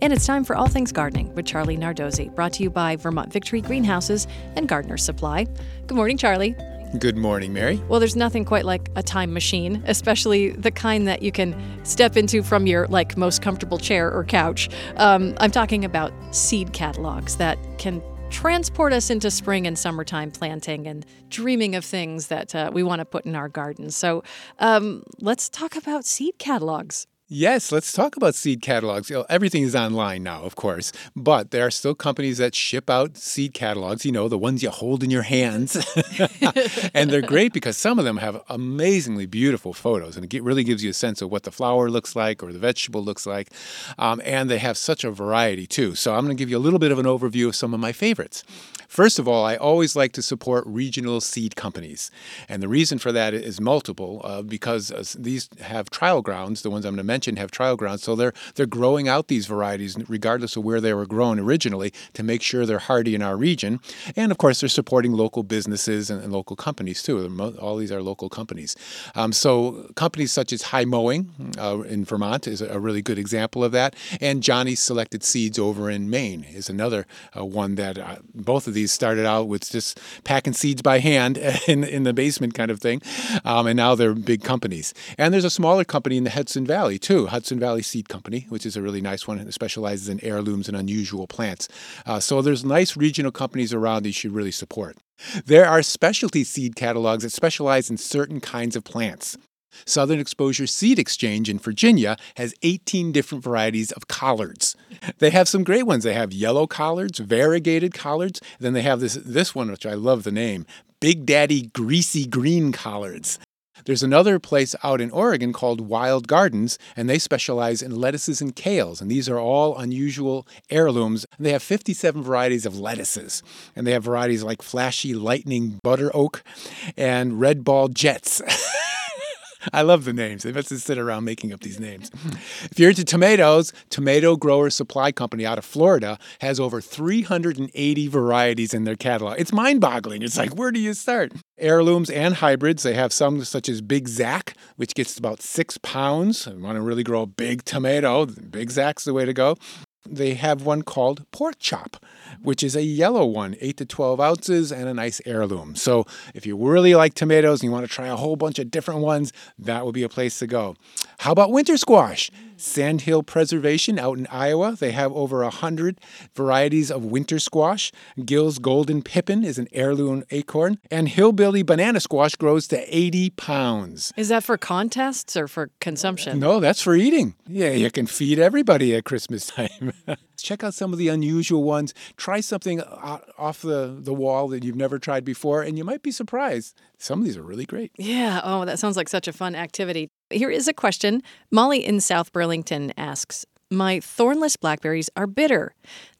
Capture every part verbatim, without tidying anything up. And it's time for All Things Gardening with Charlie Nardozzi, brought to you by Vermont Victory Greenhouses and Gardener Supply. Good morning, Charlie. Good morning, Mary. Well, there's nothing quite like a time machine, especially the kind that you can step into from your, like, most comfortable chair or couch. Um, I'm talking about seed catalogs that can transport us into spring and summertime planting and dreaming of things that uh, we want to put in our gardens. So um, let's talk about seed catalogs. Yes, let's talk about seed catalogs. You know, everything is online now, of course, but there are still companies that ship out seed catalogs, you know, the ones you hold in your hands. And they're great because some of them have amazingly beautiful photos, and it really gives you a sense of what the flower looks like or the vegetable looks like. Um, and they have such a variety, too. So I'm going to give you a little bit of an overview of some of my favorites. First of all, I always like to support regional seed companies. And the reason for that is multiple, uh, because uh, these have trial grounds, the ones I'm going to mention. Have trial grounds, so they're they're growing out these varieties regardless of where they were grown originally to make sure they're hardy in our region. And of course, they're supporting local businesses and, and local companies too. All these are local companies. Um, so companies such as High Mowing uh, in Vermont is a really good example of that, and Johnny's Selected Seeds over in Maine is another uh, one that uh, both of these started out with just packing seeds by hand in in the basement kind of thing, um, and now they're big companies. And there's a smaller company in the Hudson Valley too. Too, Hudson Valley Seed Company, which is a really nice one and specializes in heirlooms and unusual plants. Uh, so there's nice regional companies around that you should really support. There are specialty seed catalogs that specialize in certain kinds of plants. Southern Exposure Seed Exchange in Virginia has eighteen different varieties of collards. They have some great ones. They have yellow collards, variegated collards. Then they have this, this one, which I love the name, Big Daddy Greasy Green Collards. There's another place out in Oregon called Wild Gardens, and they specialize in lettuces and kales, and these are all unusual heirlooms. They have fifty-seven varieties of lettuces, and they have varieties like Flashy Lightning Butter Oak and Red Ball Jets. I love the names. They must have sit around making up these names. If you're into tomatoes, Tomato Grower Supply Company out of Florida has over three hundred eighty varieties in their catalog. It's mind-boggling. It's like, where do you start? Heirlooms and hybrids. They have some such as Big Zack, which gets about six pounds. If you want to really grow a big tomato, Big Zack's the way to go. They have one called Pork Chop, which is a yellow one, eight to twelve ounces, and a nice heirloom. So if you really like tomatoes and you want to try a whole bunch of different ones, that would be a place to go. How about winter squash? Sandhill Preservation out in Iowa. They have over one hundred varieties of winter squash. Gill's Golden Pippin is an heirloom acorn. And hillbilly banana squash grows to eighty pounds. Is that for contests or for consumption? No, that's for eating. Yeah, you can feed everybody at Christmas time. Check out some of the unusual ones. Try something off the, the wall that you've never tried before, and you might be surprised. Some of these are really great. Yeah. Oh, that sounds like such a fun activity. Here is a question. Molly in South Burlington asks, my thornless blackberries are bitter.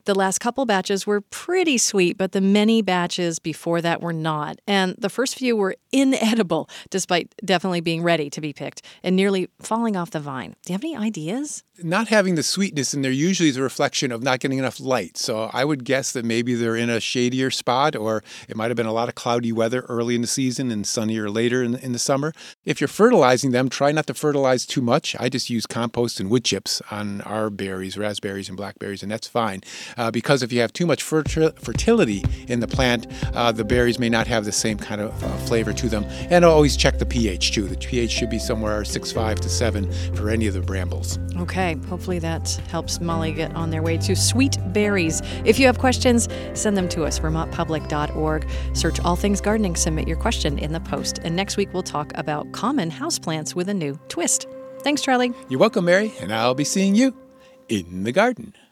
The last couple batches were pretty sweet, but the many batches before that were not. And the first few were inedible, despite definitely being ready to be picked and nearly falling off the vine. Do you have any ideas? Not having the sweetness in there usually is a reflection of not getting enough light. So I would guess that maybe they're in a shadier spot, or it might have been a lot of cloudy weather early in the season and sunnier later in, in the summer. If you're fertilizing them, try not to fertilize too much. I just use compost and wood chips on our berries, raspberries and blackberries, and that's fine. Uh, because if you have too much fertil- fertility in the plant, uh, the berries may not have the same kind of uh, flavor to them. And always check the pH, too. The pH should be somewhere six point five to seven for any of the brambles. Okay. Hopefully that helps Molly get on their way to sweet berries. If you have questions, send them to us, Vermont Public dot org. Search All Things Gardening. Submit your question in the post. And next week, we'll talk about common houseplants with a new twist. Thanks, Charlie. You're welcome, Mary. And I'll be seeing you in the garden.